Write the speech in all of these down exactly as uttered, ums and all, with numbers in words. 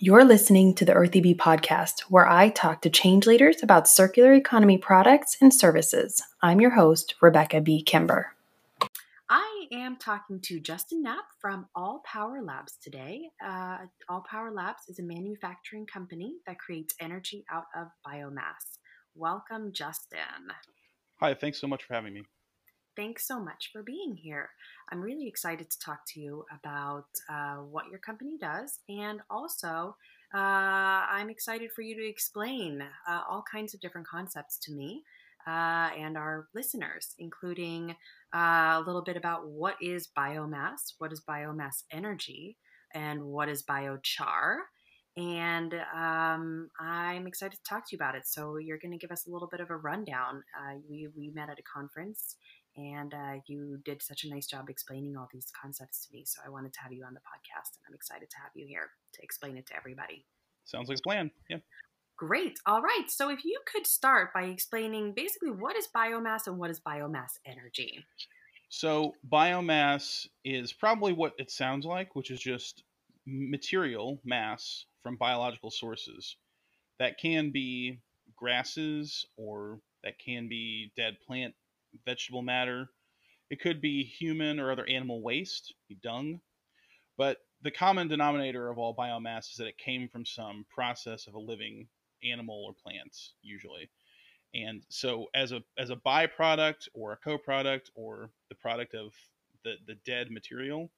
You're listening to the Earthy Bee Podcast, where I talk to change leaders about circular economy products and services. I'm your host, Rebecca B. Kimber. I am talking to Justin Knapp from All Power Labs today. Uh, All Power Labs is a manufacturing company that creates energy out of biomass. Welcome, Justin. Hi, thanks so much for having me. Thanks so much for being here. I'm really excited to talk to you about uh, what your company does. And also, uh, I'm excited for you to explain uh, all kinds of different concepts to me uh, and our listeners, including uh, a little bit about what is biomass, what is biomass energy, and what is biochar. And um, I'm excited to talk to you about it. So you're going to give us a little bit of a rundown. Uh, we, we met at a conference, and uh, you did such a nice job explaining all these concepts to me. So I wanted to have you on the podcast, and I'm excited to have you here to explain it to everybody. Sounds like a plan. Yeah. Great. All right. So if you could start by explaining basically what is biomass and what is biomass energy? So biomass is probably what it sounds like, which is just material mass from biological sources. That can be grasses, or that can be dead plant vegetable matter. It could be human or other animal waste, dung. But the common denominator of all biomass is that it came from some process of a living animal or plant, usually. And so as a as a byproduct or a co-product or the product of the, the dead material,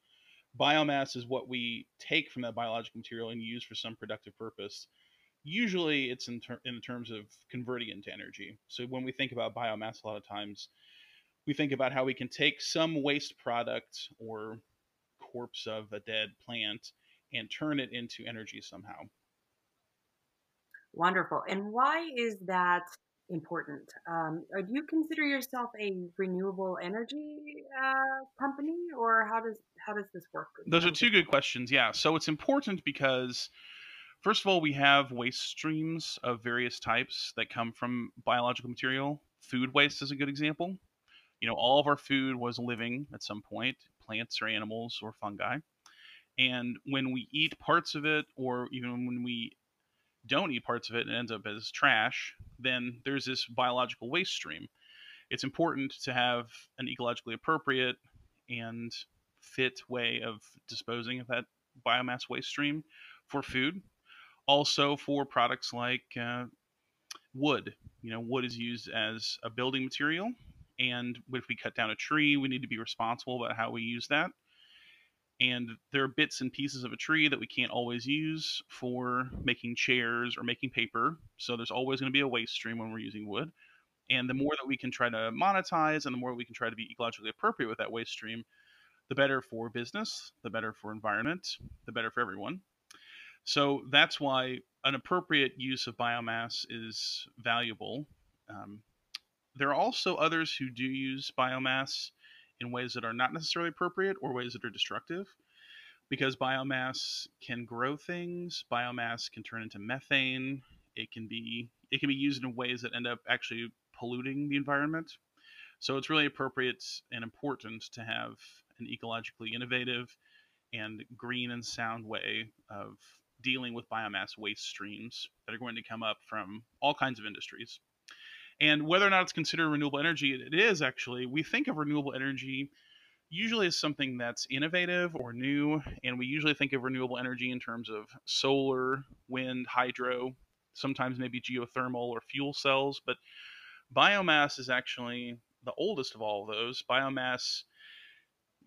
biomass is what we take from that biological material and use for some productive purpose. Usually it's in, ter- in terms of converting it into energy. So when we think about biomass, a lot of times we think about how we can take some waste product or corpse of a dead plant and turn it into energy somehow. Wonderful. And why is that important? Um, do you consider yourself a renewable energy uh, company, or how does how does this work? Those are two good questions. Yeah. So it's important because, first of all, we have waste streams of various types that come from biological material. Food waste is a good example. You know, all of our food was living at some point, plants or animals or fungi. And when we eat parts of it, or even when we don't eat parts of it and it ends up as trash, then there's this biological waste stream. It's important to have an ecologically appropriate and fit way of disposing of that biomass waste stream for food. Also for products like uh, wood. You know, wood is used as a building material, and if we cut down a tree, we need to be responsible about how we use that. And there are bits and pieces of a tree that we can't always use for making chairs or making paper, so there's always going to be a waste stream when we're using wood. And the more that we can try to monetize and the more we can try to be ecologically appropriate with that waste stream, the better for business, the better for environment, the better for everyone. So that's why an appropriate use of biomass is valuable. Um, there are also others who do use biomass in ways that are not necessarily appropriate or ways that are destructive, because biomass can grow things. Biomass can turn into methane. It can be it can be used in ways that end up actually polluting the environment. So it's really appropriate and important to have an ecologically innovative and green and sound way of dealing with biomass waste streams that are going to come up from all kinds of industries. And whether or not it's considered renewable energy, it is actually. We think of renewable energy usually as something that's innovative or new, and we usually think of renewable energy in terms of solar, wind, hydro, sometimes maybe geothermal or fuel cells, but biomass is actually the oldest of all of those. Biomass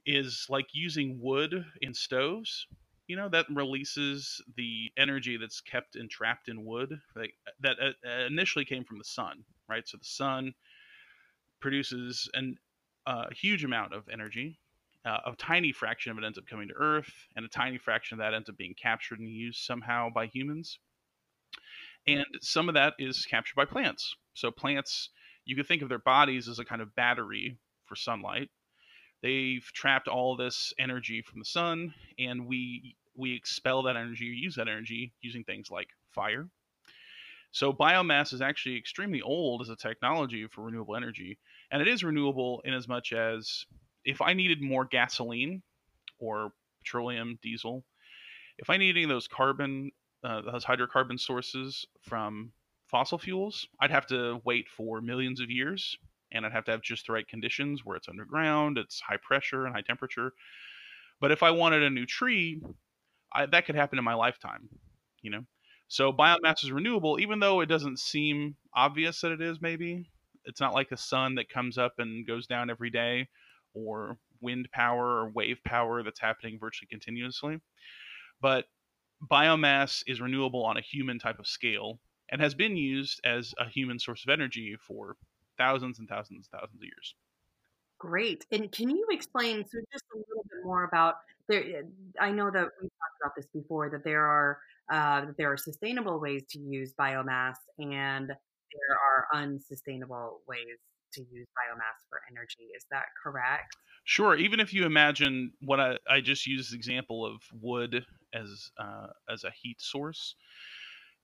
is like using wood in stoves. You know, that releases the energy that's kept and trapped in wood like, that uh, initially came from the sun, right? So the sun produces a uh, huge amount of energy. Uh, a tiny fraction of it ends up coming to Earth, and a tiny fraction of that ends up being captured and used somehow by humans. And some of that is captured by plants. So plants, you could think of their bodies as a kind of battery for sunlight. They've trapped all this energy from the sun, and we we expel that energy or use that energy using things like fire. So biomass is actually extremely old as a technology for renewable energy, and it is renewable in as much as if I needed more gasoline or petroleum, diesel, if I needed any of those carbon uh, those hydrocarbon sources from fossil fuels, I'd have to wait for millions of years, and I'd have to have just the right conditions where it's underground, it's high pressure and high temperature. But if I wanted a new tree, I, that could happen in my lifetime, you know? So biomass is renewable, even though it doesn't seem obvious that it is, maybe. It's not like the sun that comes up and goes down every day, or wind power or wave power that's happening virtually continuously. But biomass is renewable on a human type of scale and has been used as a human source of energy for thousands and thousands and thousands of years. Great. And can you explain, so just a little bit more about, there, I know that we talked about this before, that there are uh, that there are sustainable ways to use biomass and there are unsustainable ways to use biomass for energy. Is that correct? Sure. Even if you imagine what I, I just used the example of wood as uh, as a heat source,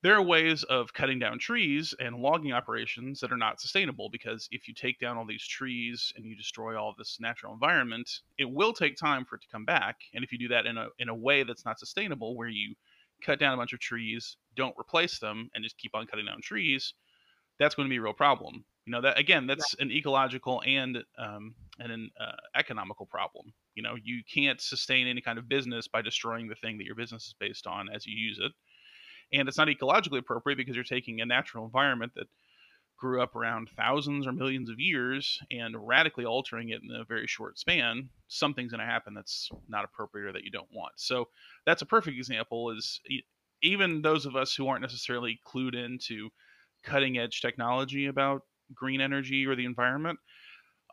there are ways of cutting down trees and logging operations that are not sustainable, because if you take down all these trees and you destroy all this natural environment, it will take time for it to come back. And if you do that in a in a way that's not sustainable, where you cut down a bunch of trees, don't replace them, and just keep on cutting down trees, that's going to be a real problem. You know, that again, that's an ecological and um, and an uh, economical problem. You know, you can't sustain any kind of business by destroying the thing that your business is based on as you use it. And it's not ecologically appropriate because you're taking a natural environment that grew up around thousands or millions of years and radically altering it in a very short span. Something's going to happen that's not appropriate or that you don't want. So that's a perfect example. Is even those of us who aren't necessarily clued into cutting edge technology about green energy or the environment,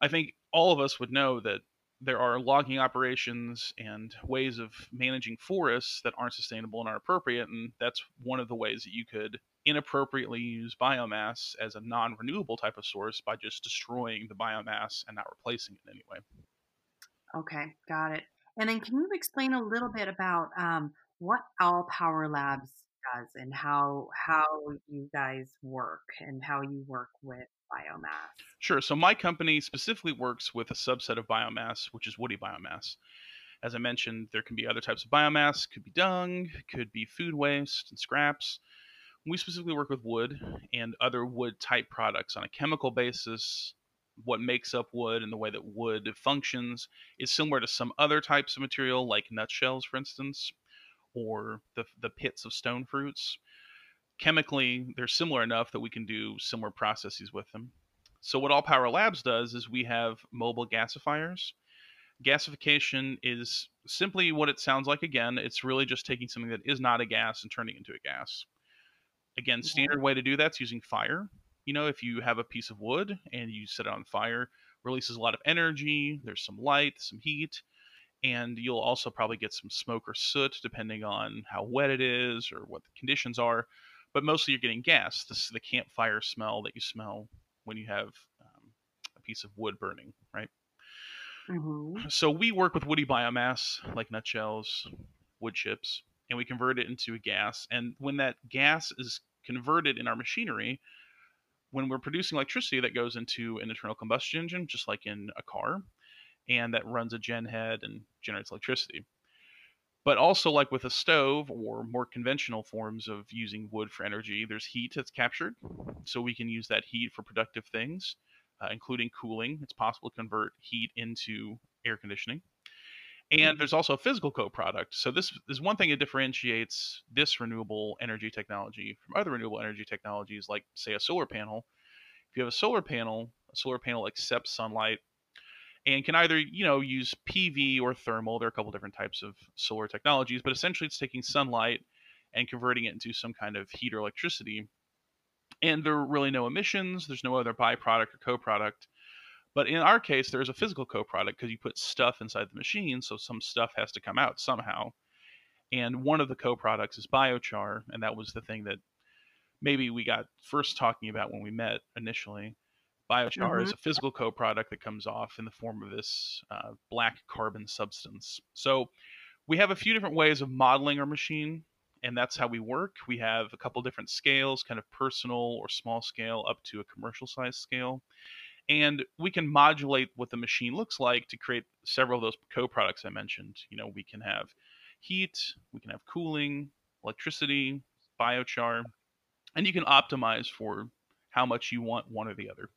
I think all of us would know that there are logging operations and ways of managing forests that aren't sustainable and aren't appropriate. And that's one of the ways that you could inappropriately use biomass as a non-renewable type of source, by just destroying the biomass and not replacing it in any way. Okay, got it. And then can you explain a little bit about um, what All Power Labs does and how how you guys work and how you work with biomass? Sure. So my company specifically works with a subset of biomass, which is woody biomass. As I mentioned, there can be other types of biomass, could be dung, could be food waste and scraps. We specifically work with wood and other wood type products on a chemical basis. What makes up wood and the way that wood functions is similar to some other types of material, like nutshells, for instance, or the, the pits of stone fruits. Chemically, they're similar enough that we can do similar processes with them. So what All Power Labs does is we have mobile gasifiers. Gasification is simply what it sounds like. Again, it's really just taking something that is not a gas and turning it into a gas. Again, standard way to do that's using fire. You know, if you have a piece of wood and you set it on fire, it releases a lot of energy. There's some light, some heat, and you'll also probably get some smoke or soot, depending on how wet it is or what the conditions are. But mostly you're getting gas. This is the campfire smell that you smell when you have um, a piece of wood burning, right? Mm-hmm. So we work with woody biomass, like nutshells, wood chips, and we convert it into a gas. And when that gas is converted in our machinery, when we're producing electricity, that goes into an internal combustion engine, just like in a car, and that runs a gen head and generates electricity. But also, like with a stove or more conventional forms of using wood for energy, there's heat that's captured. So we can use that heat for productive things, uh, including cooling. It's possible to convert heat into air conditioning. And there's also a physical co-product. So this is one thing that differentiates this renewable energy technology from other renewable energy technologies, like, say, a solar panel. If you have a solar panel, a solar panel accepts sunlight and can either, you know, use P V or thermal. There are a couple different types of solar technologies, but essentially it's taking sunlight and converting it into some kind of heat or electricity. And there are really no emissions. There's no other byproduct or co-product. But in our case, there is a physical co-product because you put stuff inside the machine, so some stuff has to come out somehow. And one of the co-products is biochar, and that was the thing that maybe we got first talking about when we met initially. Biochar mm-hmm. is a physical co-product that comes off in the form of this uh, black carbon substance. So we have a few different ways of modeling our machine, and that's how we work. We have a couple different scales, kind of personal or small scale up to a commercial size scale. And we can modulate what the machine looks like to create several of those co-products I mentioned. You know, we can have heat, we can have cooling, electricity, biochar, and you can optimize for how much you want one or the other.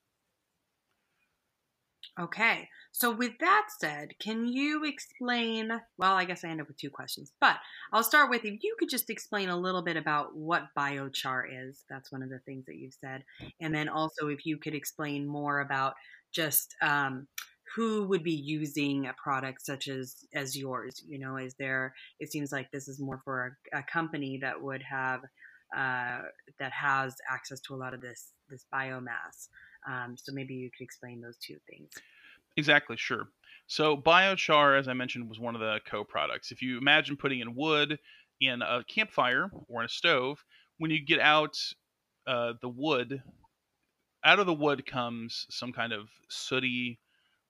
Okay. So with that said, can you explain, well, I guess I end up with two questions, but I'll start with, if you could just explain a little bit about what biochar is. That's one of the things that you've said. And then also if you could explain more about just um, who would be using a product such as, as yours, you know, is there, it seems like this is more for a, a company that would have, uh, that has access to a lot of this, this biomass. Um, so maybe you could explain those two things. Exactly, sure. So biochar, as I mentioned, was one of the co-products. If you imagine putting in wood in a campfire or in a stove, when you get out uh, the wood, out of the wood comes some kind of sooty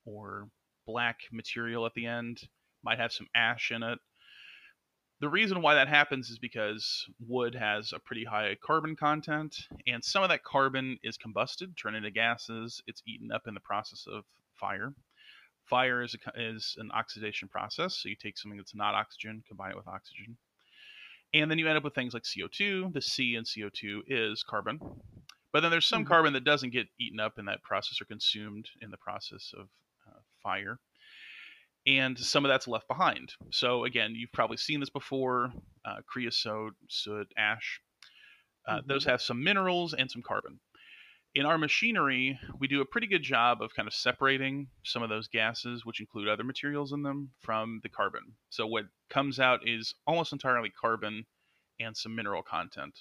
or black material at the end, might have some ash in it. The reason why that happens is because wood has a pretty high carbon content, and some of that carbon is combusted, turned into gases. It's eaten up in the process of fire. Fire is, a, is an oxidation process, so you take something that's not oxygen, combine it with oxygen, and then you end up with things like C O two. The C in C O two is carbon, but then there's some mm-hmm. carbon that doesn't get eaten up in that process or consumed in the process of uh, fire. And some of that's left behind. So again, you've probably seen this before, uh, creosote, soot, ash. Uh, mm-hmm. Those have some minerals and some carbon. In our machinery, we do a pretty good job of kind of separating some of those gases, which include other materials in them, from the carbon. So what comes out is almost entirely carbon and some mineral content.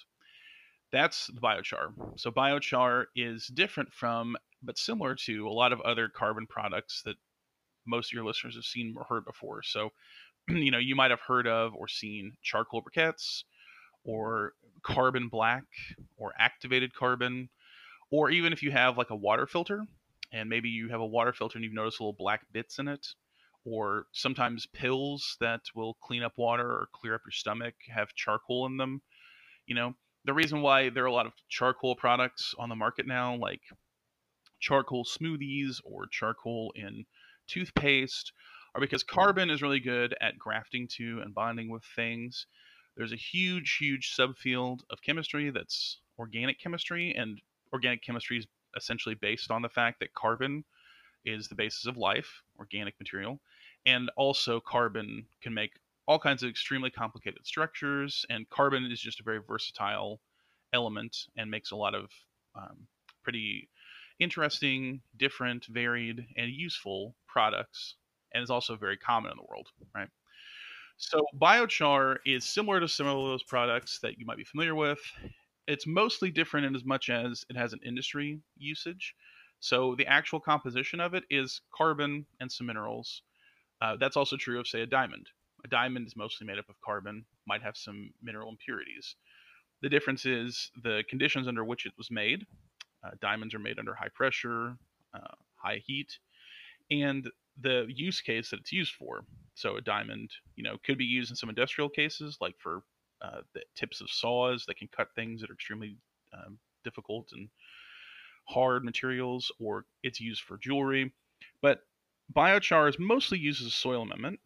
That's the biochar. So biochar is different from, but similar to, a lot of other carbon products that most of your listeners have seen or heard before. So, you know, you might have heard of or seen charcoal briquettes or carbon black or activated carbon, or even if you have like a water filter and maybe you have a water filter and you've noticed little black bits in it, or sometimes pills that will clean up water or clear up your stomach have charcoal in them. You know, the reason why there are a lot of charcoal products on the market now, like charcoal smoothies or charcoal in toothpaste, are because carbon is really good at grafting to and bonding with things. There's a huge, huge subfield of chemistry that's organic chemistry, and organic chemistry is essentially based on the fact that carbon is the basis of life, organic material, and also carbon can make all kinds of extremely complicated structures, and carbon is just a very versatile element and makes a lot of um, pretty interesting, different, varied, and useful products, and is also very common in the world, right? So biochar is similar to some of those products that you might be familiar with. It's mostly different in as much as it has an industry usage. So the actual composition of it is carbon and some minerals. Uh, that's also true of, say, a diamond. A diamond is mostly made up of carbon, might have some mineral impurities. The difference is the conditions under which it was made. Uh, diamonds are made under high pressure, uh, high heat, and the use case that it's used for. So a diamond, you know, could be used in some industrial cases, like for uh, the tips of saws that can cut things that are extremely um, difficult and hard materials, or it's used for jewelry. But biochar is mostly used as a soil amendment,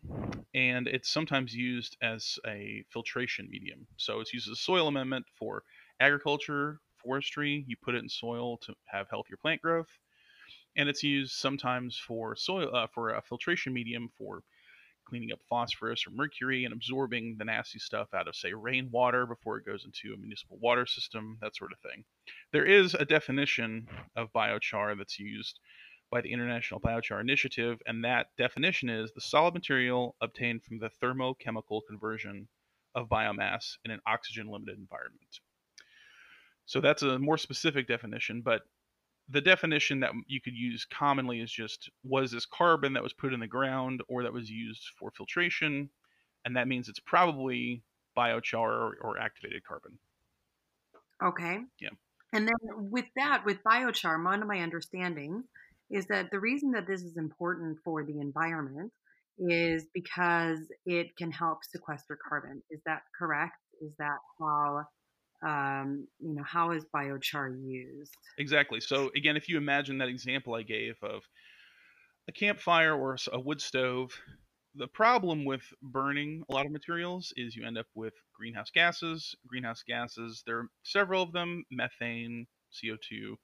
and it's sometimes used as a filtration medium. So it's used as a soil amendment for agriculture, forestry. You put it in soil to have healthier plant growth, and it's used sometimes for soil uh, for a filtration medium for cleaning up phosphorus or mercury and absorbing the nasty stuff out of, say, rainwater before it goes into a municipal water system, that sort of thing. There is a definition of biochar that's used by the International Biochar Initiative, and that definition is the solid material obtained from the thermochemical conversion of biomass in an oxygen-limited environment. So that's a more specific definition, but the definition that you could use commonly is just, was this carbon that was put in the ground or that was used for filtration? And that means it's probably biochar or, or activated carbon. Okay. Yeah. And then with that, with biochar, one of my understandings is that the reason that this is important for the environment is because it can help sequester carbon. Is that correct? Is that how... Um, you know, how is biochar used? Exactly. So again, if you imagine that example I gave of a campfire or a wood stove, the problem with burning a lot of materials is you end up with greenhouse gases. Greenhouse gases, there are several of them, methane, C O two,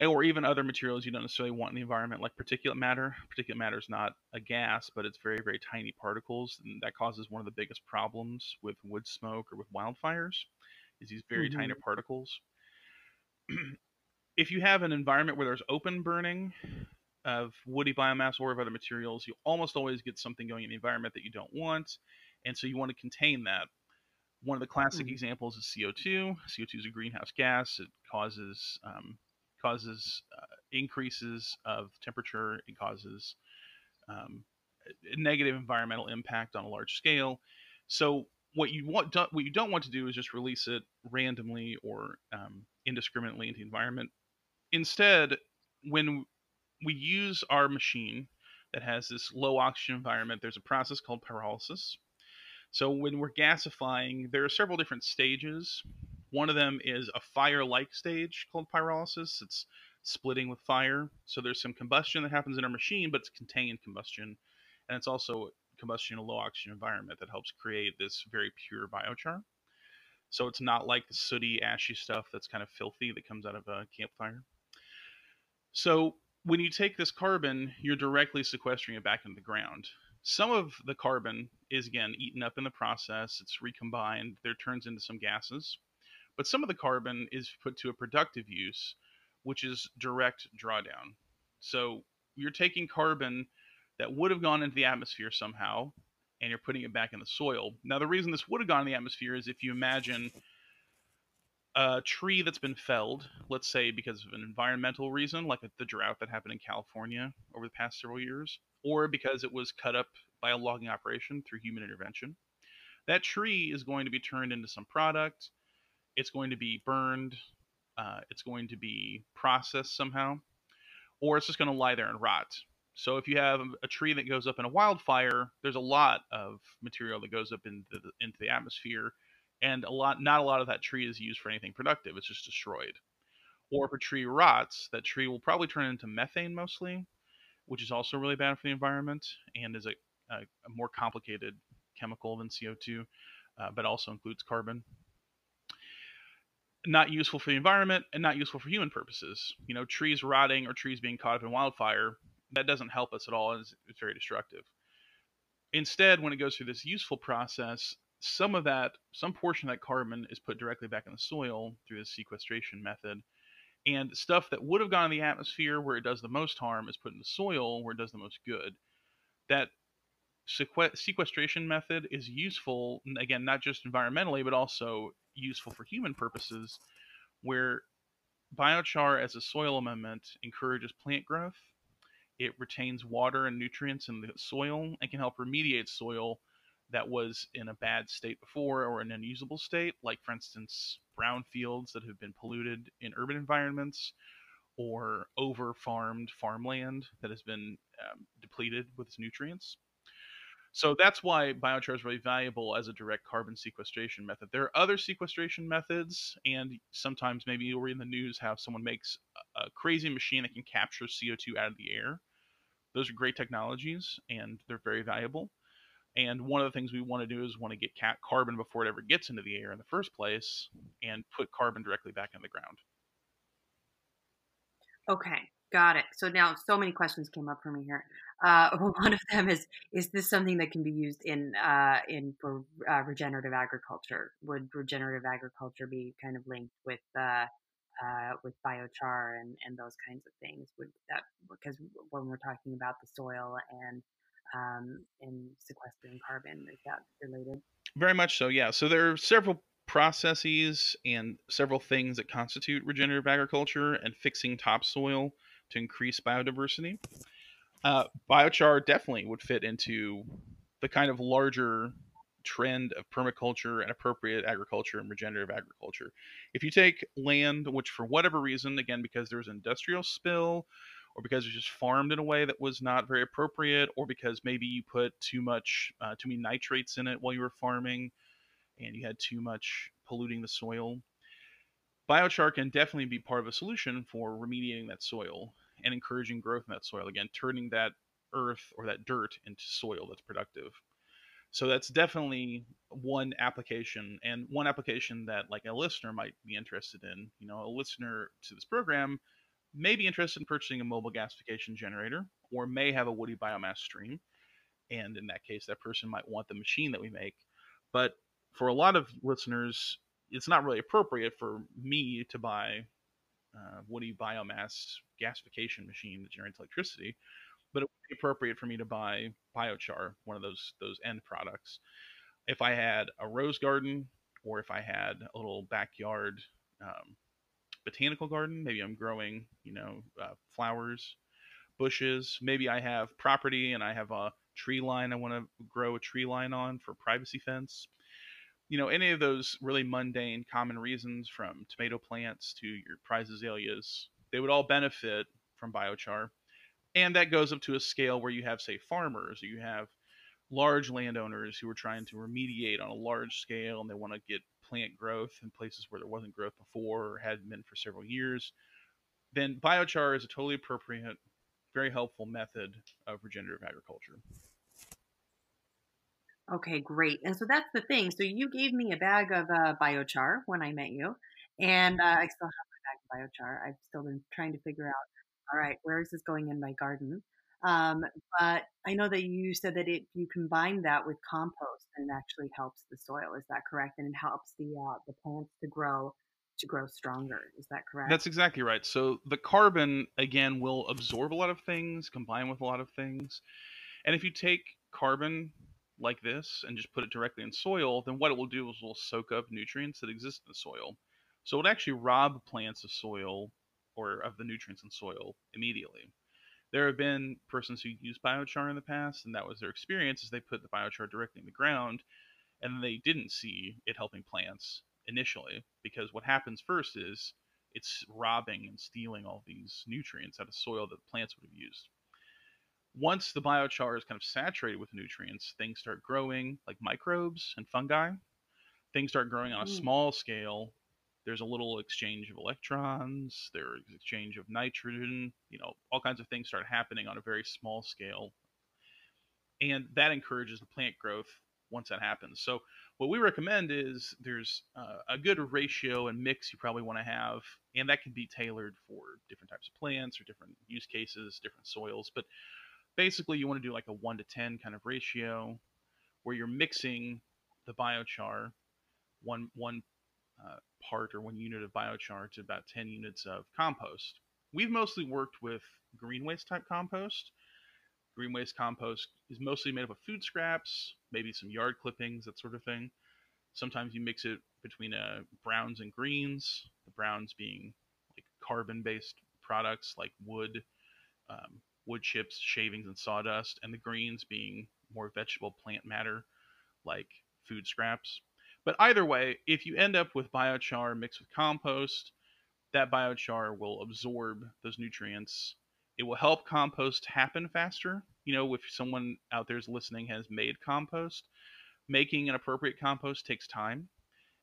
or even other materials you don't necessarily want in the environment, like particulate matter. Particulate matter is not a gas, but it's very, very tiny particles, and that causes one of the biggest problems with wood smoke or with wildfires, is these very mm-hmm. tiny particles. If you have an environment where there's open burning of woody biomass or of other materials, you almost always get something going in the environment that you don't want, and so you want to contain that. One of the classic mm-hmm. examples is C O two. C O two is a greenhouse gas. It causes um, causes uh, increases of temperature. It causes um, a negative environmental impact on a large scale. So what you want, what you don't want to do is just release it randomly or um, indiscriminately into the environment. Instead, when we use our machine that has this low oxygen environment, there's a process called pyrolysis. So when we're gasifying, there are several different stages. One of them is a fire-like stage called pyrolysis. It's splitting with fire. So there's some combustion that happens in our machine, but it's contained combustion. And it's also combustion in a low oxygen environment that helps create this very pure biochar. So it's not like the sooty, ashy stuff that's kind of filthy that comes out of a campfire. So when you take this carbon, you're directly sequestering it back into the ground. Some of the carbon is, again, eaten up in the process. It's recombined. There turns into some gases. But some of the carbon is put to a productive use, which is direct drawdown. So you're taking carbon that would have gone into the atmosphere somehow, and you're putting it back in the soil. Now, the reason this would have gone in the atmosphere is if you imagine a tree that's been felled, let's say because of an environmental reason, like the drought that happened in California over the past several years, or because it was cut up by a logging operation through human intervention, that tree is going to be turned into some product. It's going to be burned, uh, it's going to be processed somehow, or it's just going to lie there and rot. So if you have a tree that goes up in a wildfire, there's a lot of material that goes up into the, into the atmosphere, and a lot, not a lot of that tree is used for anything productive. It's just destroyed. Or if a tree rots, that tree will probably turn into methane mostly, which is also really bad for the environment and is a, a, a more complicated chemical than C O two, uh, but also includes carbon. Not useful for the environment and not useful for human purposes. You know, trees rotting or trees being caught up in wildfire, that doesn't help us at all, and it's, it's very destructive. Instead, when it goes through this useful process, some of that, some portion of that carbon is put directly back in the soil through the sequestration method, and stuff that would have gone in the atmosphere where it does the most harm is put in the soil where it does the most good. That sequ- sequestration method is useful, again, not just environmentally, but also useful for human purposes, where biochar as a soil amendment encourages plant growth. It retains water and nutrients in the soil and can help remediate soil that was in a bad state before or an unusable state, like, for instance, brownfields that have been polluted in urban environments or over-farmed farmland that has been um, depleted with its nutrients. So that's why biochar is really valuable as a direct carbon sequestration method. There are other sequestration methods, and sometimes maybe you'll read in the news how someone makes a crazy machine that can capture C O two out of the air. Those are great technologies, and they're very valuable. And one of the things we want to do is want to get carbon before it ever gets into the air in the first place and put carbon directly back in the ground. Okay. Got it. So now so many questions came up for me here. Uh, one of them is, is this something that can be used in, uh, in for uh, regenerative agriculture? Would regenerative agriculture be kind of linked with, uh, uh, with biochar and, and those kinds of things? Would that, because when we're talking about the soil and, um, and sequestering carbon, is that related? Very much so. Yeah. So there are several processes and several things that constitute regenerative agriculture and fixing topsoil to increase biodiversity. Uh, biochar definitely would fit into the kind of larger trend of permaculture and appropriate agriculture and regenerative agriculture. If you take land, which for whatever reason, again, because there was an industrial spill or because it was just farmed in a way that was not very appropriate, or because maybe you put too much, uh, too many nitrates in it while you were farming and you had too much polluting the soil, biochar can definitely be part of a solution for remediating that soil and encouraging growth in that soil. Again, turning that earth or that dirt into soil that's productive. So that's definitely one application, and one application that like a listener might be interested in. You know, a listener to this program may be interested in purchasing a mobile gasification generator, or may have a woody biomass stream. And in that case, that person might want the machine that we make. But for a lot of listeners, it's not really appropriate for me to buy a woody biomass gasification machine that generates electricity, but it would be appropriate for me to buy biochar, one of those those end products. If I had a rose garden, or if I had a little backyard um, botanical garden, maybe I'm growing, you know, uh, flowers, bushes. Maybe I have property and I have a tree line I want to grow a tree line on for privacy fence. You know, any of those really mundane common reasons, from tomato plants to your prize azaleas, they would all benefit from biochar. And that goes up to a scale where you have, say, farmers, or you have large landowners who are trying to remediate on a large scale, and they want to get plant growth in places where there wasn't growth before or hadn't been for several years. Then biochar is a totally appropriate, very helpful method of regenerative agriculture. Okay, great. And so that's the thing. So you gave me a bag of uh, biochar when I met you, and uh, I still have my bag of biochar. I've still been trying to figure out, all right, where is this going in my garden? Um, but I know that you said that if you combine that with compost, then it actually helps the soil. Is that correct? And it helps the uh, the plants to grow to grow stronger. Is that correct? That's exactly right. So the carbon, again, will absorb a lot of things, combine with a lot of things. And if you take carbon like this and just put it directly in soil, then what it will do is it will soak up nutrients that exist in the soil. So it would actually rob plants of soil, or of the nutrients in soil, immediately. There have been persons who used biochar in the past, and that was their experience, is they put the biochar directly in the ground, and they didn't see it helping plants initially, because what happens first is it's robbing and stealing all these nutrients out of soil that plants would have used. Once the biochar is kind of saturated with nutrients, things start growing, like microbes and fungi. Things start growing on a small scale. There's a little exchange of electrons, there's exchange of nitrogen, you know, all kinds of things start happening on a very small scale. And that encourages the plant growth once that happens. So what we recommend is there's uh, a good ratio and mix you probably want to have, and that can be tailored for different types of plants or different use cases, different soils. But basically you want to do like a one to ten kind of ratio where you're mixing the biochar, one, one, Uh, part or one unit of biochar to about ten units of compost. We've mostly worked with green waste type compost. Green waste compost is mostly made up of food scraps, maybe some yard clippings, that sort of thing. Sometimes you mix it between uh, browns and greens, the browns being like carbon-based products like wood, um, wood chips, shavings, and sawdust, and the greens being more vegetable plant matter like food scraps. But either way, if you end up with biochar mixed with compost, that biochar will absorb those nutrients. It will help compost happen faster. You know, if someone out there is listening has made compost, making an appropriate compost takes time.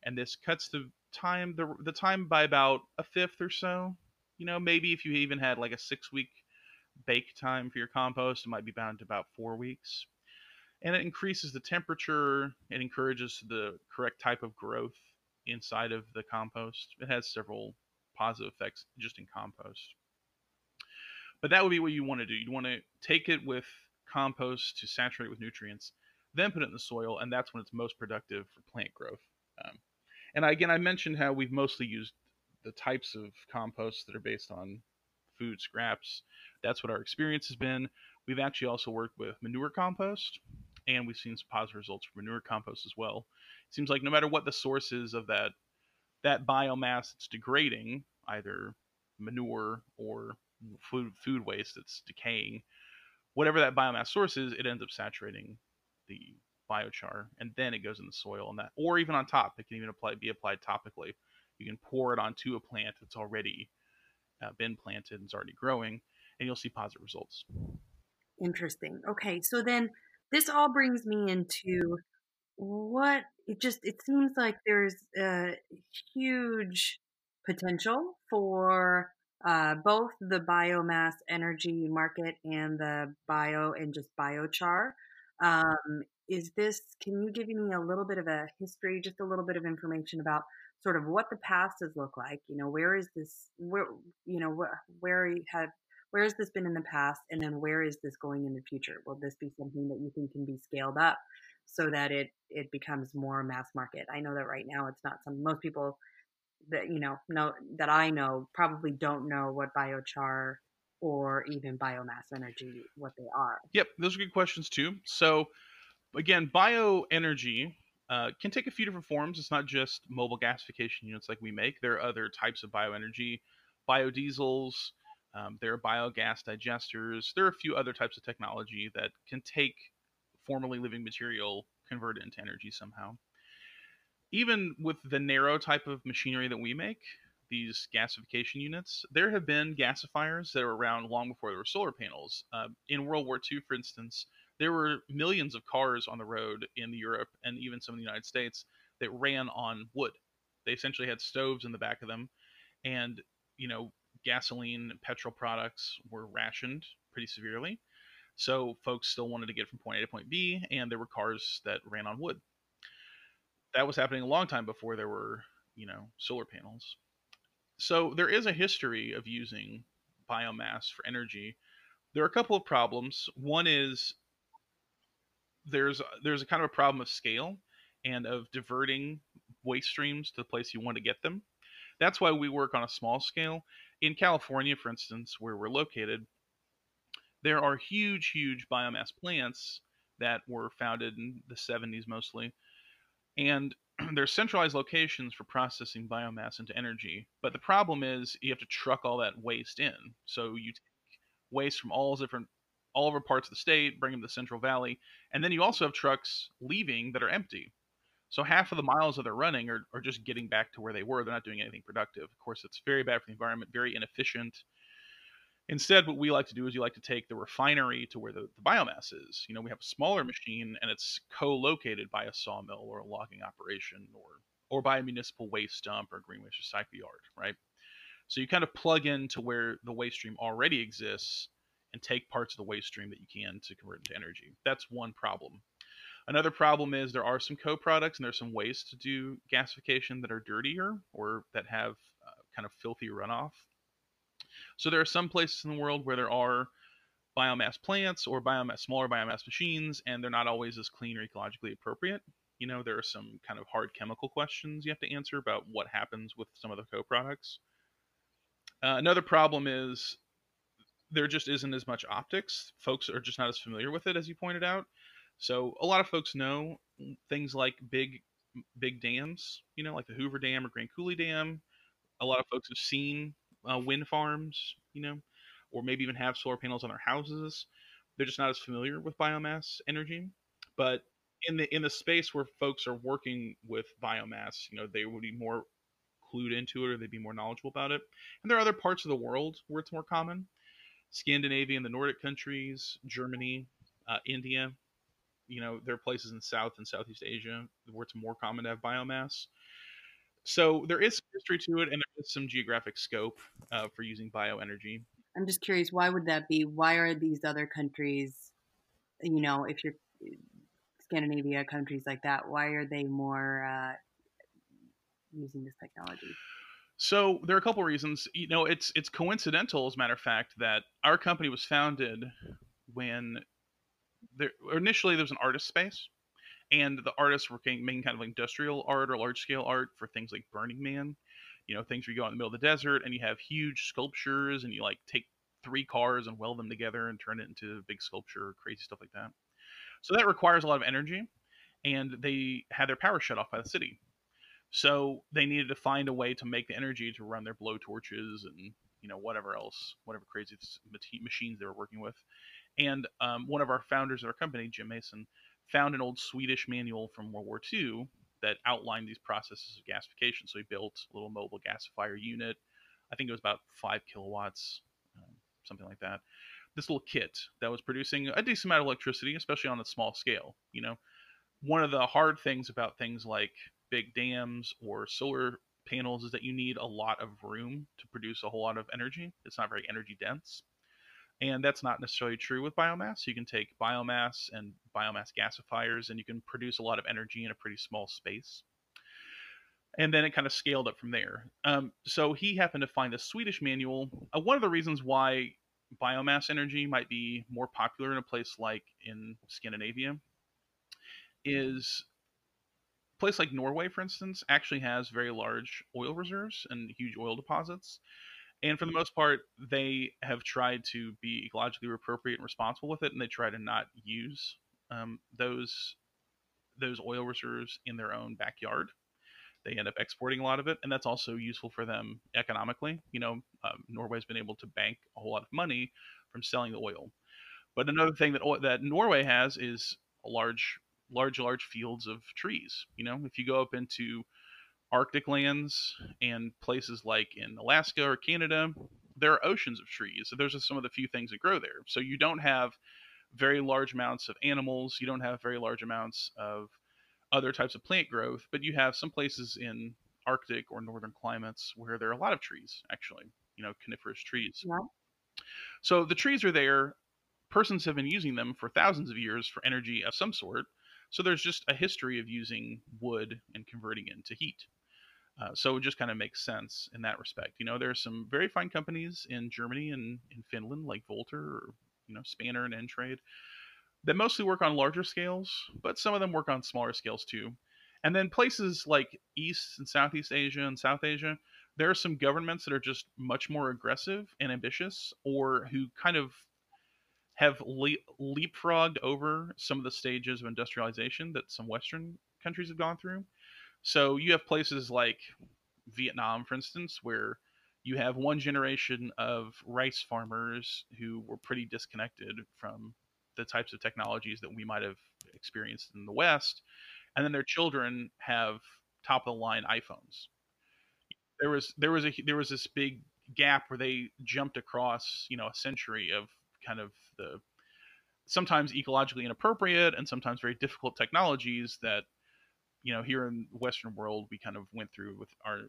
And this cuts the time the, the time by about a fifth or so. You know, maybe if you even had like a six-week bake time for your compost, it might be down to about four weeks. And it increases the temperature. It encourages the correct type of growth inside of the compost. It has several positive effects just in compost. But that would be what you want to do. You'd want to take it with compost to saturate with nutrients, then put it in the soil, and that's when it's most productive for plant growth. Um, and again, I mentioned how we've mostly used the types of compost that are based on food scraps. That's what our experience has been. We've actually also worked with manure compost, and we've seen some positive results from manure compost as well. It seems like no matter what the source is of that, that biomass that's degrading, either manure or food, food waste that's decaying, whatever that biomass source is, it ends up saturating the biochar, and then it goes in the soil, and that, or even on top. It can even apply, be applied topically. You can pour it onto a plant that's already uh, been planted and is already growing, and you'll see positive results. Interesting. Okay. So then this all brings me into what it just, it seems like there's a huge potential for uh, both the biomass energy market and the bio and just biochar. Um, is this, can you give me a little bit of a history, just a little bit of information about sort of what the past has looked like? You know, where is this, where, you know, where, where have, where has this been in the past? And then where is this going in the future? Will this be something that you think can be scaled up so that it, it becomes more mass market? I know that right now it's not some, most people that, you know, know that I know probably don't know what biochar or even biomass energy, what they are. Yep. Those are good questions too. So again, bioenergy uh, can take a few different forms. It's not just mobile gasification units like we make. There are other types of bioenergy, biodiesels. Um, there are biogas digesters. There are a few other types of technology that can take formerly living material, convert it into energy somehow. Even with the narrow type of machinery that we make, these gasification units, there have been gasifiers that were around long before there were solar panels. Uh, in World War Two, for instance, there were millions of cars on the road in Europe and even some of the United States that ran on wood. They essentially had stoves in the back of them, and, you know, gasoline and petrol products were rationed pretty severely. So folks still wanted to get from point A to point B, and there were cars that ran on wood. That was happening a long time before there were, you know, solar panels. So there is a history of using biomass for energy. There are a couple of problems. One is there's, there's a kind of a problem of scale and of diverting waste streams to the place you want to get them. That's why we work on a small scale. In California, for instance, where we're located, there are huge, huge biomass plants that were founded in the seventies mostly. And there's centralized locations for processing biomass into energy. But the problem is you have to truck all that waste in. So you take waste from all different, all over parts of the state, bring them to the Central Valley. And then you also have trucks leaving that are empty. So half of the miles that they're running are, are just getting back to where they were. They're not doing anything productive. Of course, it's very bad for the environment, very inefficient. Instead, what we like to do is you like to take the refinery to where the, the biomass is. You know, we have a smaller machine, and it's co-located by a sawmill or a logging operation or or by a municipal waste dump or green waste recycle yard, right? So you kind of plug into where the waste stream already exists and take parts of the waste stream that you can to convert into energy. That's one problem. Another problem is there are some co-products and there's some ways to do gasification that are dirtier or that have uh, kind of filthy runoff. So there are some places in the world where there are biomass plants or biomass, smaller biomass machines, and they're not always as clean or ecologically appropriate. You know, there are some kind of hard chemical questions you have to answer about what happens with some of the co-products. Uh, another problem is there just isn't as much optics. Folks are just not as familiar with it, as you pointed out. So a lot of folks know things like big, big dams, you know, like the Hoover Dam or Grand Coulee Dam. A lot of folks have seen uh, wind farms, you know, or maybe even have solar panels on their houses. They're just not as familiar with biomass energy. But in the in the space where folks are working with biomass, you know, they would be more clued into it or they'd be more knowledgeable about it. And there are other parts of the world where it's more common. Scandinavia and the Nordic countries, Germany, uh, India. You know, there are places in South and Southeast Asia where it's more common to have biomass. So there is some history to it, and there is some geographic scope uh, for using bioenergy. I'm just curious, why would that be? Why are these other countries, you know, if you're Scandinavia, countries like that, why are they more uh, using this technology? So there are a couple reasons. You know, it's it's coincidental, as a matter of fact, that our company was founded when There, initially, there was an artist space, and the artists were making kind of like industrial art or large-scale art for things like Burning Man, you know, things where you go out in the middle of the desert and you have huge sculptures and you like take three cars and weld them together and turn it into a big sculpture, crazy stuff like that. So that requires a lot of energy, and they had their power shut off by the city. So they needed to find a way to make the energy to run their blow torches and, you know, whatever else, whatever crazy machines they were working with. And um, one of our founders of our company, Jim Mason, found an old Swedish manual from World War Two that outlined these processes of gasification. So he built a little mobile gasifier unit. I think it was about five kilowatts, um, something like that. This little kit that was producing a decent amount of electricity, especially on a small scale. You know, one of the hard things about things like big dams or solar panels is that you need a lot of room to produce a whole lot of energy. It's not very energy dense. And that's not necessarily true with biomass. You can take biomass and biomass gasifiers, and you can produce a lot of energy in a pretty small space. And then it kind of scaled up from there. Um, so he happened to find a Swedish manual. Uh, one of the reasons why biomass energy might be more popular in a place like in Scandinavia is a place like Norway, for instance, actually has very large oil reserves and huge oil deposits. And for the most part, they have tried to be ecologically appropriate and responsible with it, and they try to not use um, those, those oil reserves in their own backyard. They end up exporting a lot of it, and that's also useful for them economically. You know, um, Norway's been able to bank a whole lot of money from selling the oil. But another thing that that Norway has is a large, large, large fields of trees. You know, if you go up into Arctic lands and places like in Alaska or Canada, there are oceans of trees. So those are some of the few things that grow there. So you don't have very large amounts of animals. You don't have very large amounts of other types of plant growth, but you have some places in Arctic or northern climates where there are a lot of trees, actually, you know, coniferous trees. Yeah. So the trees are there. Persons have been using them for thousands of years for energy of some sort. So there's just a history of using wood and converting it into heat. Uh, so it just kind of makes sense in that respect. You know, there are some very fine companies in Germany and in Finland, like Volter or, you know, Spanner and Entrade, that mostly work on larger scales, but some of them work on smaller scales too. And then places like East and Southeast Asia and South Asia, there are some governments that are just much more aggressive and ambitious, or who kind of have le leapfrogged over some of the stages of industrialization that some Western countries have gone through. So you have places like Vietnam, for instance, where you have one generation of rice farmers who were pretty disconnected from the types of technologies that we might have experienced in the West. And then their children have top of the line iPhones. There was, there was a, there was this big gap where they jumped across, you know, a century of kind of the sometimes ecologically inappropriate and sometimes very difficult technologies that, you know, here in the Western world, we kind of went through with our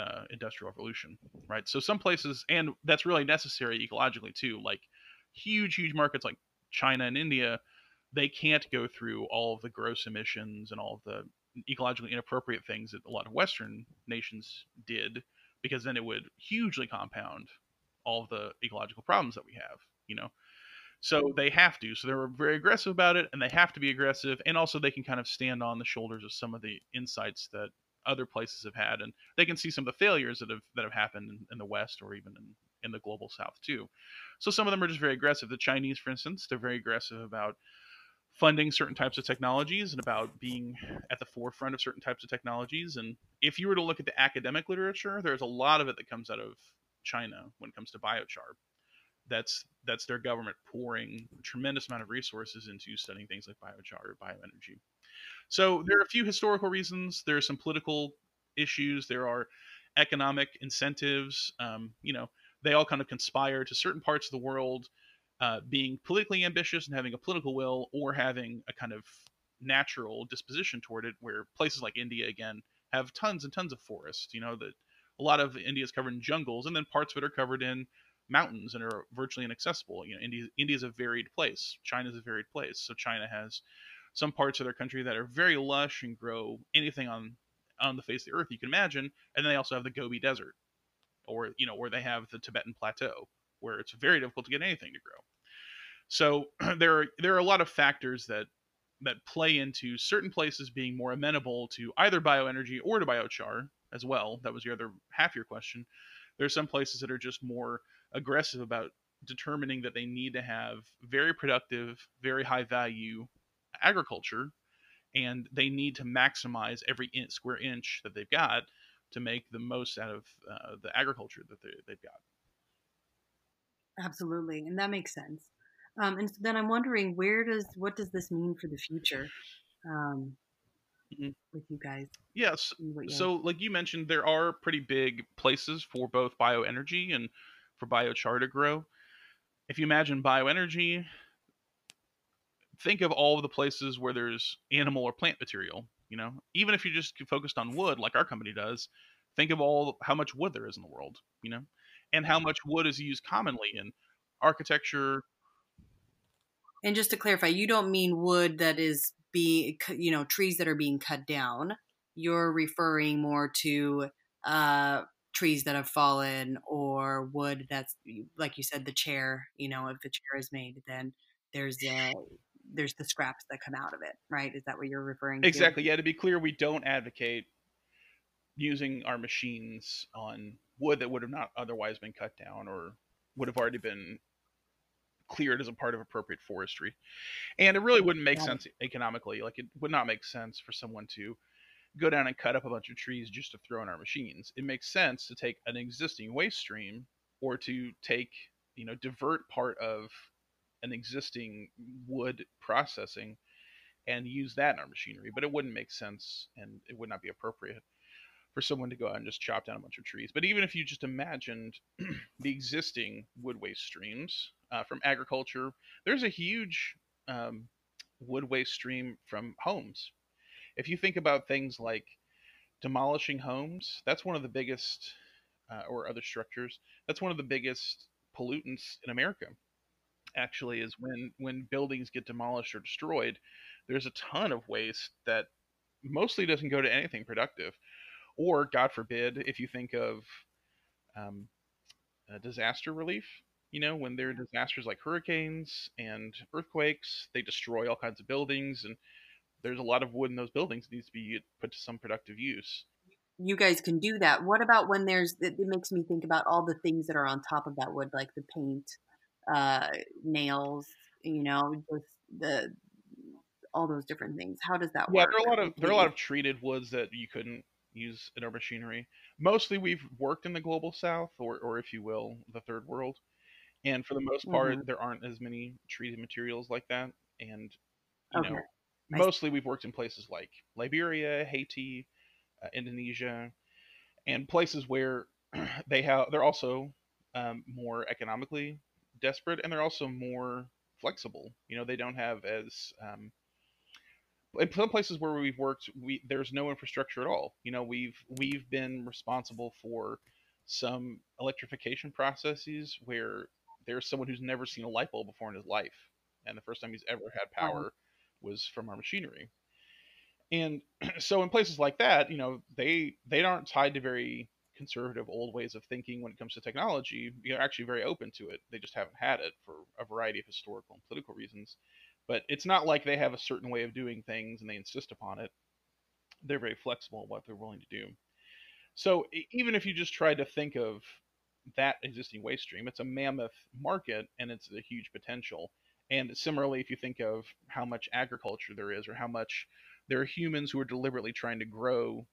uh, industrial revolution, right? So some places, and that's really necessary ecologically too, like huge, huge markets like China and India, they can't go through all of the gross emissions and all of the ecologically inappropriate things that a lot of Western nations did, because then it would hugely compound all of the ecological problems that we have, you know? So they have to, so they were very aggressive about it, and they have to be aggressive. And also they can kind of stand on the shoulders of some of the insights that other places have had. And they can see some of the failures that have, that have happened in, in the West, or even in in the global South too. So some of them are just very aggressive. The Chinese, for instance, they're very aggressive about funding certain types of technologies and about being at the forefront of certain types of technologies. And if you were to look at the academic literature, there's a lot of it that comes out of China when it comes to biochar. That's, that's their government pouring a tremendous amount of resources into studying things like biochar or bioenergy. So there are a few historical reasons. There are some political issues. There are economic incentives. Um, you know, they all kind of conspire to certain parts of the world uh, being politically ambitious and having a political will, or having a kind of natural disposition toward it, where places like India, again, have tons and tons of forests. You know, that a lot of India is covered in jungles, and then parts of it are covered in mountains and are virtually inaccessible. You know, India, India is a varied place. China is a varied place. So China has some parts of their country that are very lush and grow anything on, on the face of the earth you can imagine. And then they also have the Gobi Desert, or, you know, where they have the Tibetan Plateau, where it's very difficult to get anything to grow. So there are, there are a lot of factors that, that play into certain places being more amenable to either bioenergy or to biochar as well. That was your other half of your question. There are some places that are just more aggressive about determining that they need to have very productive, very high value agriculture, and they need to maximize every inch, square inch that they've got to make the most out of uh, the agriculture that they, they've got. Absolutely. And that makes sense. Um, and so then I'm wondering, where does, what does this mean for the future um, mm-hmm. with you guys? Yes. You so have. Like you mentioned, there are pretty big places for both bioenergy and for biochar to grow. If you imagine bioenergy, think of all of the places where there's animal or plant material. You know, even if you're just focused on wood, like our company does, Think of all how much wood there is in the world, you know, and how much wood is used commonly in architecture. And just to clarify, you don't mean wood that is be you know, trees that are being cut down. You're referring more to uh, trees that have fallen, or wood that's, like you said, the chair. You know, if the chair is made, then there's the there's the scraps that come out of it, right? Is that what you're referring to? Exactly. Yeah. To be clear, we don't advocate using our machines on wood that would have not otherwise been cut down or would have already been cleared as a part of appropriate forestry. And it really wouldn't make yeah. sense economically. Like, it would not make sense for someone to go down and cut up a bunch of trees just to throw in our machines. It makes sense to take an existing waste stream, or to take, you know, divert part of an existing wood processing and use that in our machinery. But it wouldn't make sense, and it would not be appropriate for someone to go out and just chop down a bunch of trees. But even if you just imagined the existing wood waste streams uh, from agriculture, there's a huge um, wood waste stream from homes. If you think about things like demolishing homes, that's one of the biggest, uh, or other structures, that's one of the biggest pollutants in America, actually, is when, when buildings get demolished or destroyed, there's a ton of waste that mostly doesn't go to anything productive. Or, God forbid, if you think of um, uh, disaster relief, you know, when there are disasters like hurricanes and earthquakes, they destroy all kinds of buildings, and there's a lot of wood in those buildings that needs to be put to some productive use. You guys can do that. What about when there's, it, it makes me think about all the things that are on top of that wood, like the paint, uh, nails, you know, just the all those different things. How does that yeah, work? Yeah, there are a lot of there are a lot of treated woods that you couldn't use in our machinery. Mostly we've worked in the global south, or, or if you will, the third world. And for the most part, mm-hmm. there aren't as many treated materials like that. And, you okay. know, nice. Mostly we've worked in places like Liberia, Haiti, uh, Indonesia, and places where they have, they're also um, more economically desperate, and they're also more flexible. You know, they don't have as, um, in some places where we've worked, we there's no infrastructure at all. You know, we've we've been responsible for some electrification processes where there's someone who's never seen a light bulb before in his life, and the first time he's ever had power mm-hmm. was from our machinery. And so in places like that, you know, they they aren't tied to very conservative old ways of thinking when it comes to technology. They're actually very open to it. They just haven't had it for a variety of historical and political reasons. But it's not like they have a certain way of doing things and they insist upon it. They're very flexible in what they're willing to do. So even if you just try to think of that existing waste stream, it's a mammoth market and it's a huge potential. And similarly, if you think of how much agriculture there is, or how much there are humans who are deliberately trying to grow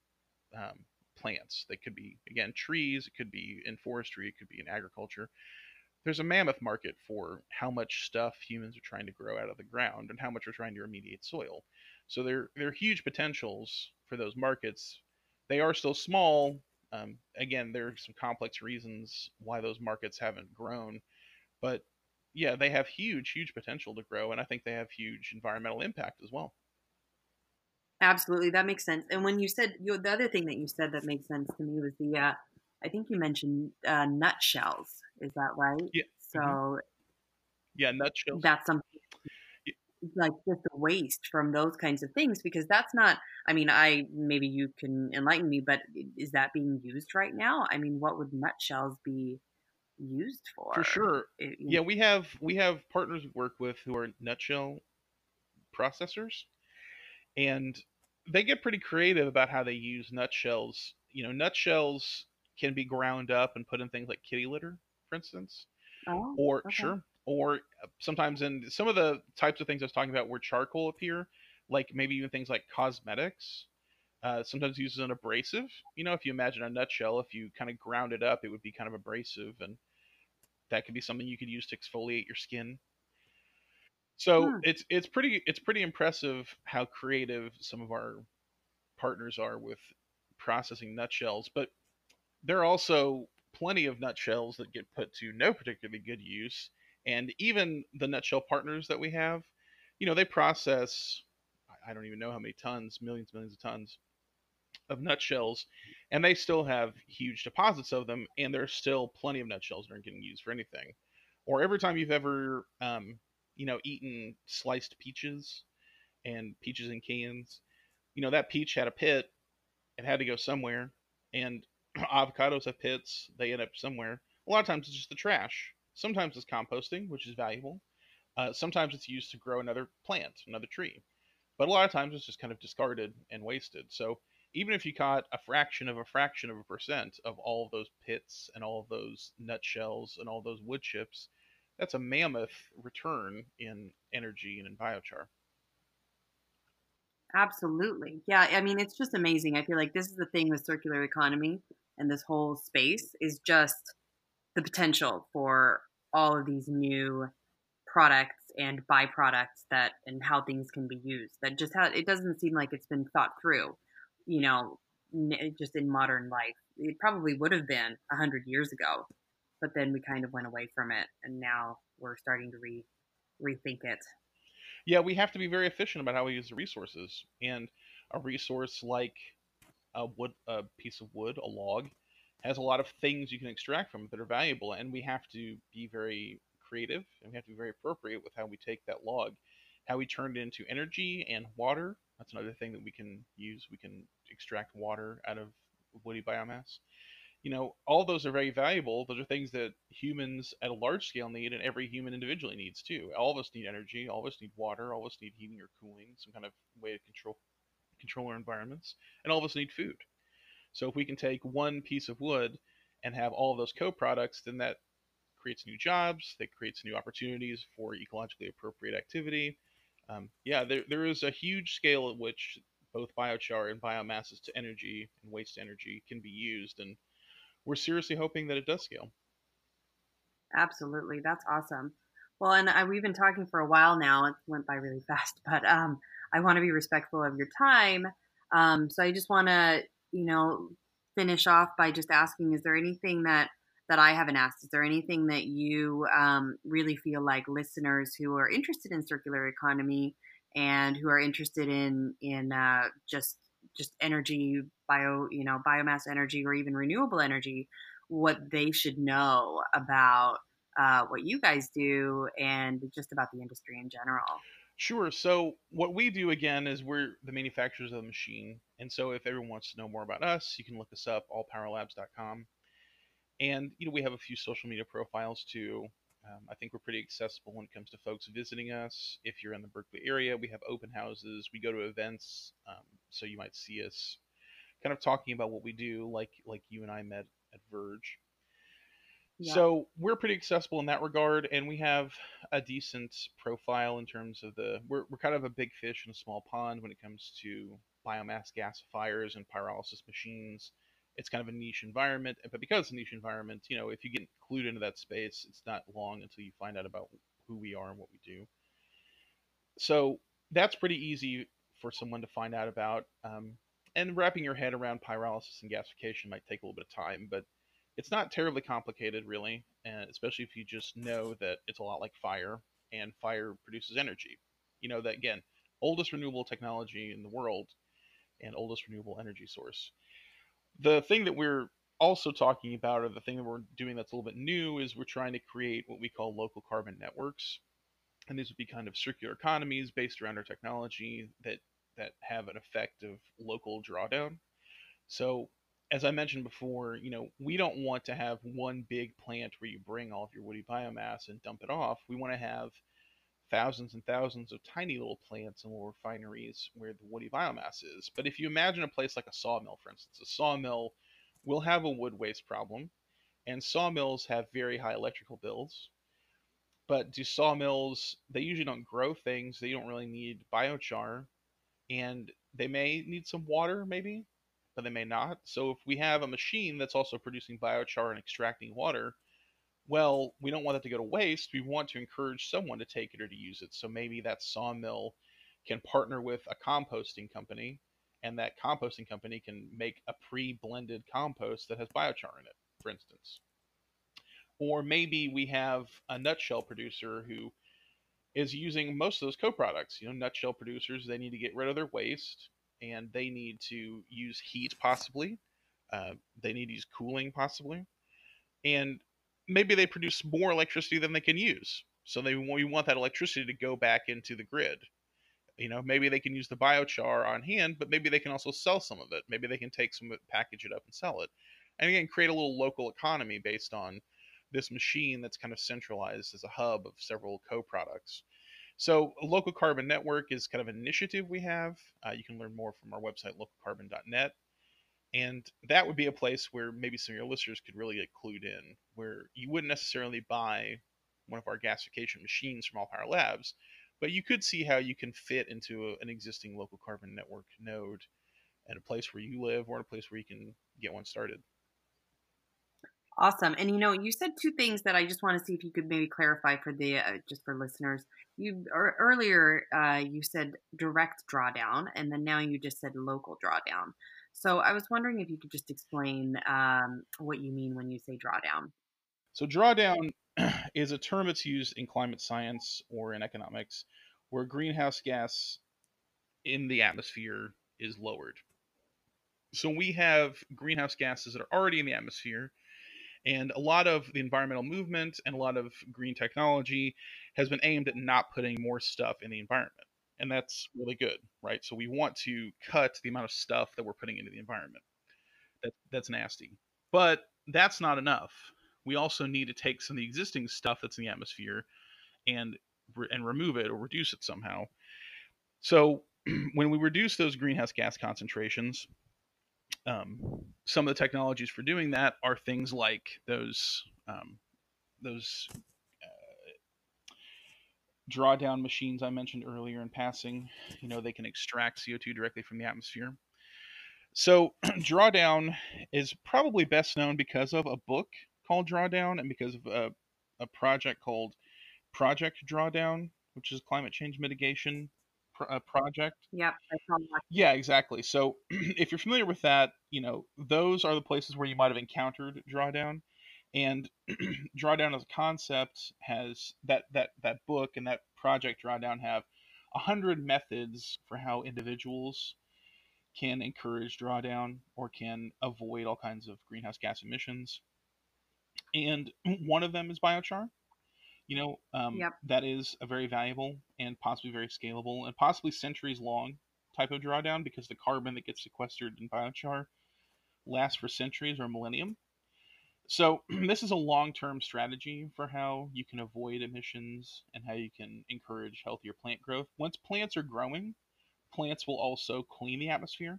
um, plants. They could be, again, trees. It could be in forestry. It could be in agriculture. There's a mammoth market for how much stuff humans are trying to grow out of the ground and how much we're trying to remediate soil. So there, there are huge potentials for those markets. They are still small. Um, again, there are some complex reasons why those markets haven't grown. But yeah, they have huge, huge potential to grow. And I think they have huge environmental impact as well. Absolutely. That makes sense. And when you said, you know, the other thing that you said that made sense to me was the, uh, I think you mentioned uh, nutshells. Is that right? Yeah. So, mm-hmm. yeah, nutshells. That's something yeah. like just the waste from those kinds of things, because that's not. I mean, I maybe you can enlighten me, but is that being used right now? I mean, what would nutshells be used for? For sure. It, yeah, know? we have we have partners we work with who are nutshell processors, and they get pretty creative about how they use nutshells. You know, nutshells can be ground up and put in things like kitty litter, for instance, oh, or okay. sure, or sometimes in some of the types of things I was talking about where charcoal appear, like maybe even things like cosmetics, uh, sometimes used as an abrasive. You know, if you imagine a nutshell, if you kind of ground it up, it would be kind of abrasive, and that could be something you could use to exfoliate your skin. So hmm. it's it's pretty it's pretty impressive how creative some of our partners are with processing nutshells, but there are also plenty of nutshells that get put to no particularly good use. And even the nutshell partners that we have, you know, they process, I don't even know how many tons, millions, millions of tons of nutshells, and they still have huge deposits of them, and there's still plenty of nutshells that aren't getting used for anything. Or every time you've ever, um, you know, eaten sliced peaches and peaches in cans, you know, that peach had a pit. It had to go somewhere. And avocados have pits. They end up somewhere. A lot of times it's just the trash. Sometimes it's composting, which is valuable. Uh, sometimes it's used to grow another plant, another tree. But a lot of times it's just kind of discarded and wasted. So even if you caught a fraction of a fraction of a percent of all of those pits and all of those nutshells and all those wood chips, that's a mammoth return in energy and in biochar. Absolutely. Yeah. I mean, it's just amazing. I feel like this is the thing with circular economy and this whole space is just the potential for all of these new products and byproducts that, and how things can be used that just how it doesn't seem like it's been thought through, you know, just in modern life. It probably would have been a hundred years ago, but then we kind of went away from it. And now we're starting to re rethink it. Yeah, we have to be very efficient about how we use the resources. And a resource like a wood, a piece of wood, a log, has a lot of things you can extract from it that are valuable. And we have to be very creative, and we have to be very appropriate with how we take that log, how we turn it into energy and water. That's another thing that we can use. We can extract water out of woody biomass. You know, all those are very valuable. Those are things that humans at a large scale need, and every human individually needs too. All of us need energy. All of us need water. All of us need heating or cooling, some kind of way to control, control our environments. And all of us need food. So if we can take one piece of wood and have all of those co-products, then that creates new jobs. That creates new opportunities for ecologically appropriate activity. Um, yeah, there, there is a huge scale at which both biochar and biomasses to energy and waste to energy can be used, and we're seriously hoping that it does scale. Absolutely. That's awesome. Well, and I, we've been talking for a while now. It went by really fast, but um, I want to be respectful of your time. Um, so I just want to, you know, finish off by just asking, is there anything that, that I haven't asked? Is there anything that you um, really feel like listeners who are interested in circular economy and who are interested in, in uh, just just energy, bio, you know, biomass energy, or even renewable energy, what they should know about uh, what you guys do and just about the industry in general? Sure. So what we do, again, is we're the manufacturers of the machine. And so if everyone wants to know more about us, you can look us up, all power labs dot com. And, you know, we have a few social media profiles too. Um, I think we're pretty accessible when it comes to folks visiting us. If you're in the Berkeley area, we have open houses. We go to events, um, so you might see us kind of talking about what we do, like like you and I met at Verge. Yeah. So we're pretty accessible in that regard, and we have a decent profile in terms of the we're we're kind of a big fish in a small pond when it comes to biomass gasifiers and pyrolysis machines. It's kind of a niche environment, but because it's a niche environment, you know, if you get clued into that space, it's not long until you find out about who we are and what we do. So that's pretty easy for someone to find out about. Um, and wrapping your head around pyrolysis and gasification might take a little bit of time, but it's not terribly complicated, really, and especially if you just know that it's a lot like fire, and fire produces energy. You know, that, again, oldest renewable technology in the world and oldest renewable energy source. The thing that we're also talking about, or the thing that we're doing that's a little bit new, is we're trying to create what we call local carbon networks. And these would be kind of circular economies based around our technology that, that have an effect of local drawdown. So as I mentioned before, you know, we don't want to have one big plant where you bring all of your woody biomass and dump it off. We want to have thousands and thousands of tiny little plants and little refineries where the woody biomass is. But if you imagine a place like a sawmill, for instance, a sawmill will have a wood waste problem, and sawmills have very high electrical bills. But do sawmills, they usually don't grow things. They don't really need biochar, and they may need some water maybe, but they may not. So if we have a machine that's also producing biochar and extracting water, well, we don't want that to go to waste. We want to encourage someone to take it or to use it. So maybe that sawmill can partner with a composting company, and that composting company can make a pre-blended compost that has biochar in it, for instance. Or maybe we have a nutshell producer who is using most of those co-products. You know, nutshell producers, they need to get rid of their waste. and they need to use heat possibly. Uh, they need to use cooling possibly. And maybe they produce more electricity than they can use. So they we want that electricity to go back into the grid. You know, maybe they can use the biochar on hand, but maybe they can also sell some of it. Maybe they can take some of it, package it up, and sell it. And again, create a little local economy based on this machine that's kind of centralized as a hub of several co-products. So a local carbon network is kind of an initiative we have. Uh, you can learn more from our website, local carbon dot net. And that would be a place where maybe some of your listeners could really get clued in, where you wouldn't necessarily buy one of our gasification machines from All Power Labs, but you could see how you can fit into a, an existing local carbon network node at a place where you live or a place where you can get one started. Awesome. And, you know, you said two things that I just want to see if you could maybe clarify for the, uh, just for listeners. You or earlier, uh, you said direct drawdown, and then now you just said local drawdown. So I was wondering if you could just explain um, what you mean when you say drawdown. So drawdown is a term that's used in climate science or in economics where greenhouse gas in the atmosphere is lowered. So we have greenhouse gases that are already in the atmosphere, and a lot of the environmental movement and a lot of green technology has been aimed at not putting more stuff in the environment. And that's really good, right? So we want to cut the amount of stuff that we're putting into the environment. That, that's nasty. But that's not enough. We also need to take some of the existing stuff that's in the atmosphere and, and remove it or reduce it somehow. So when we reduce those greenhouse gas concentrations, um, some of the technologies for doing that are things like those, um, those drawdown machines I mentioned earlier in passing. You know, they can extract C O two directly from the atmosphere. So drawdown is probably best known because of a book called Drawdown and because of a, a project called Project Drawdown, which is a climate change mitigation pro- uh, project. Yep. Yeah, exactly. So if you're familiar with that, you know, those are the places where you might have encountered drawdown. And drawdown as a concept has that that that book and that project drawdown have a hundred methods for how individuals can encourage drawdown or can avoid all kinds of greenhouse gas emissions. And one of them is biochar. You know, um, yep. That is a very valuable and possibly very scalable and possibly centuries long type of drawdown, because the carbon that gets sequestered in biochar lasts for centuries or millennium. So this is a long-term strategy for how you can avoid emissions and how you can encourage healthier plant growth. Once plants are growing, plants will also clean the atmosphere.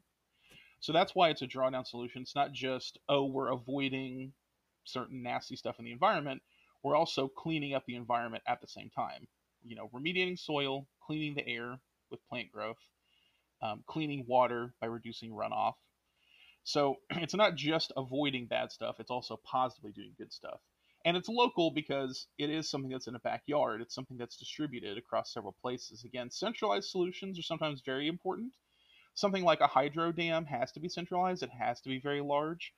So that's why it's a drawdown solution. It's not just, oh, we're avoiding certain nasty stuff in the environment. We're also cleaning up the environment at the same time. You know, remediating soil, cleaning the air with plant growth, um, cleaning water by reducing runoff. So it's not just avoiding bad stuff, it's also positively doing good stuff. And it's local because it is something that's in a backyard. It's something that's distributed across several places. Again, centralized solutions are sometimes very important. Something like a hydro dam has to be centralized. It has to be very large.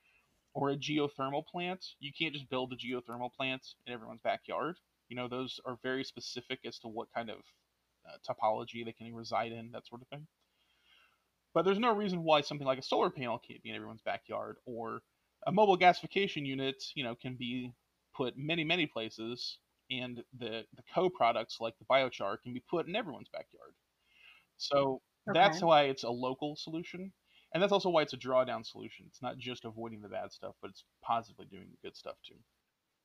Or a geothermal plant. You can't just build a geothermal plant in everyone's backyard. You know, those are very specific as to what kind of uh, topology they can reside in, that sort of thing. But there's no reason why something like a solar panel can't be in everyone's backyard, or a mobile gasification unit, you know, can be put many, many places, and the, the co-products like the biochar can be put in everyone's backyard. So okay. That's why it's a local solution, and that's also why it's a drawdown solution. It's not just avoiding the bad stuff, but it's positively doing the good stuff too.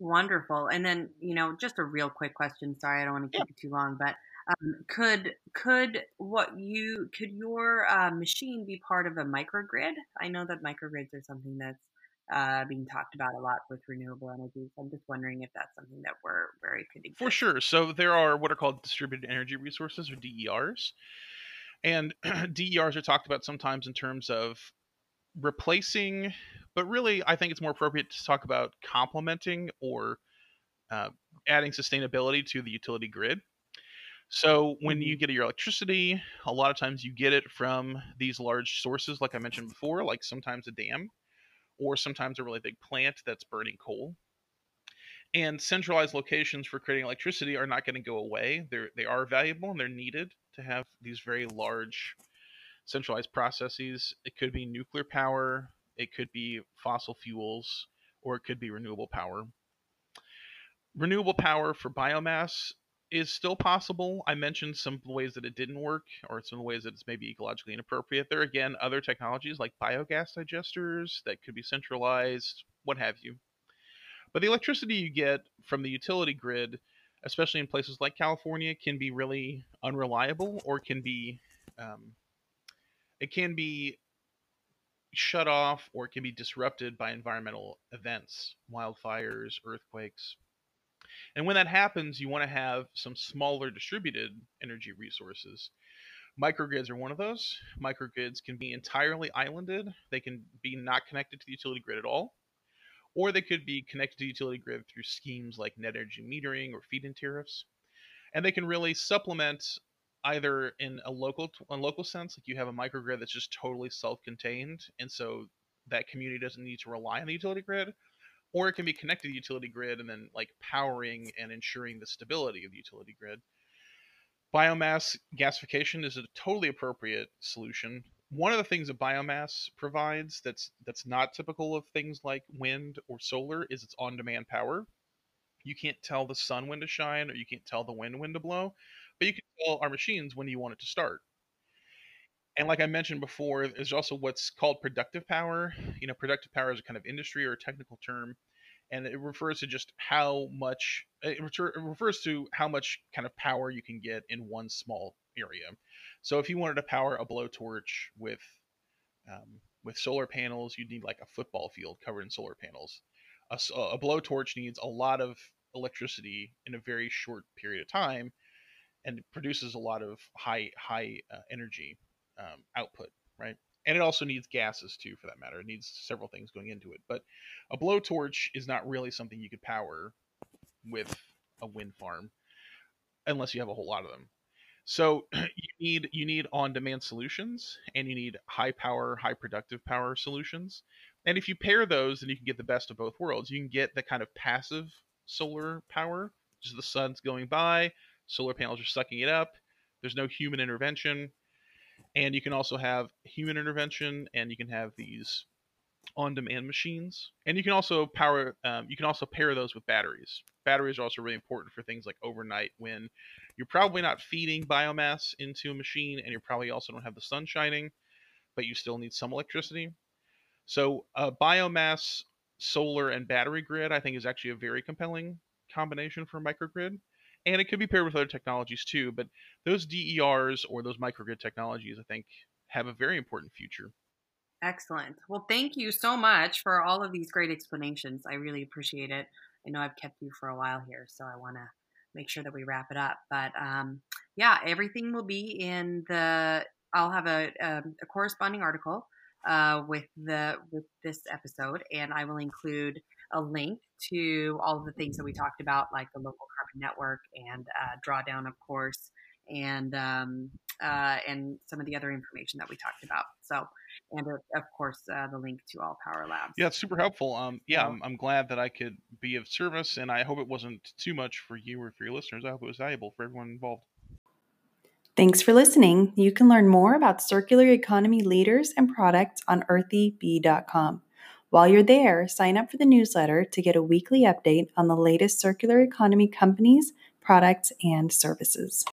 Wonderful. And then, you know, just a real quick question. Sorry, I don't want to keep yeah. you too long, but Um, could could what you could your uh, machine be part of a microgrid? I know that microgrids are something that's uh, being talked about a lot with renewable energies. I'm just wondering if that's something that we're very could exist. For sure. So there are what are called distributed energy resources, or D E Rs, and D E Rs are talked about sometimes in terms of replacing, but really I think it's more appropriate to talk about complementing or uh, adding sustainability to the utility grid. So when you get your electricity, a lot of times you get it from these large sources, like I mentioned before, like sometimes a dam, or sometimes a really big plant that's burning coal. And centralized locations for creating electricity are not going to go away. They're, they are valuable and they're needed to have these very large centralized processes. It could be nuclear power, it could be fossil fuels, or it could be renewable power. Renewable power for biomass is still possible. I mentioned some ways that it didn't work, or some ways that it's maybe ecologically inappropriate. There again, other technologies like biogas digesters that could be centralized, what have you. But the electricity you get from the utility grid, especially in places like California, can be really unreliable, or can be, um, it can be shut off, or it can be disrupted by environmental events, wildfires, earthquakes. And when that happens, you want to have some smaller distributed energy resources. Microgrids are one of those. Microgrids can be entirely islanded. They can be not connected to the utility grid at all, or they could be connected to the utility grid through schemes like net energy metering or feed-in tariffs. And they can really supplement either in a local, a local sense, like you have a microgrid that's just totally self-contained, and so that community doesn't need to rely on the utility grid, or it can be connected to the utility grid and then like powering and ensuring the stability of the utility grid. Biomass gasification is a totally appropriate solution. One of the things that biomass provides that's that's not typical of things like wind or solar is it's on-demand power. You can't tell the sun when to shine, or you can't tell the wind when to blow, but you can tell our machines when you want it to start. And like I mentioned before, there's also what's called productive power. You know, productive power is a kind of industry or a technical term, and it refers to just how much, it refers to how much kind of power you can get in one small area. So if you wanted to power a blowtorch with, um, with solar panels, you'd need like a football field covered in solar panels. A, a blowtorch needs a lot of electricity in a very short period of time, and it produces a lot of high, high uh, energy. Um, output, right? And it also needs gases too, for that matter. It needs several things going into it. But a blowtorch is not really something you could power with a wind farm, unless you have a whole lot of them. So you need you need on-demand solutions, and you need high power, high productive power solutions. And if you pair those, then you can get the best of both worlds. You can get the kind of passive solar power, which is the sun's going by, solar panels are sucking it up. There's no human intervention. And you can also have human intervention, and you can have these on-demand machines, and you can also power. Um, you can also pair those with batteries. Batteries are also really important for things like overnight, when you're probably not feeding biomass into a machine, and you probably also don't have the sun shining, but you still need some electricity. So a biomass, solar, and battery grid, I think, is actually a very compelling combination for a microgrid. And it could be paired with other technologies too, but those D E Rs or those microgrid technologies, I think, have a very important future. Excellent. Well, thank you so much for all of these great explanations. I really appreciate it. I know I've kept you for a while here, so I want to make sure that we wrap it up. But um, yeah, everything will be in the, I'll have a, a, a corresponding article uh, with the with this episode, and I will include a link to all of the things that we talked about, like the local carbon network and uh, Drawdown, of course, and um, uh, and some of the other information that we talked about. So, and uh, of course, uh, the link to All Power Labs. Yeah, it's super helpful. Um, yeah, I'm, I'm glad that I could be of service, and I hope it wasn't too much for you or for your listeners. I hope it was valuable for everyone involved. Thanks for listening. You can learn more about circular economy leaders and products on earthy bee dot com. While you're there, sign up for the newsletter to get a weekly update on the latest circular economy companies, products, and services.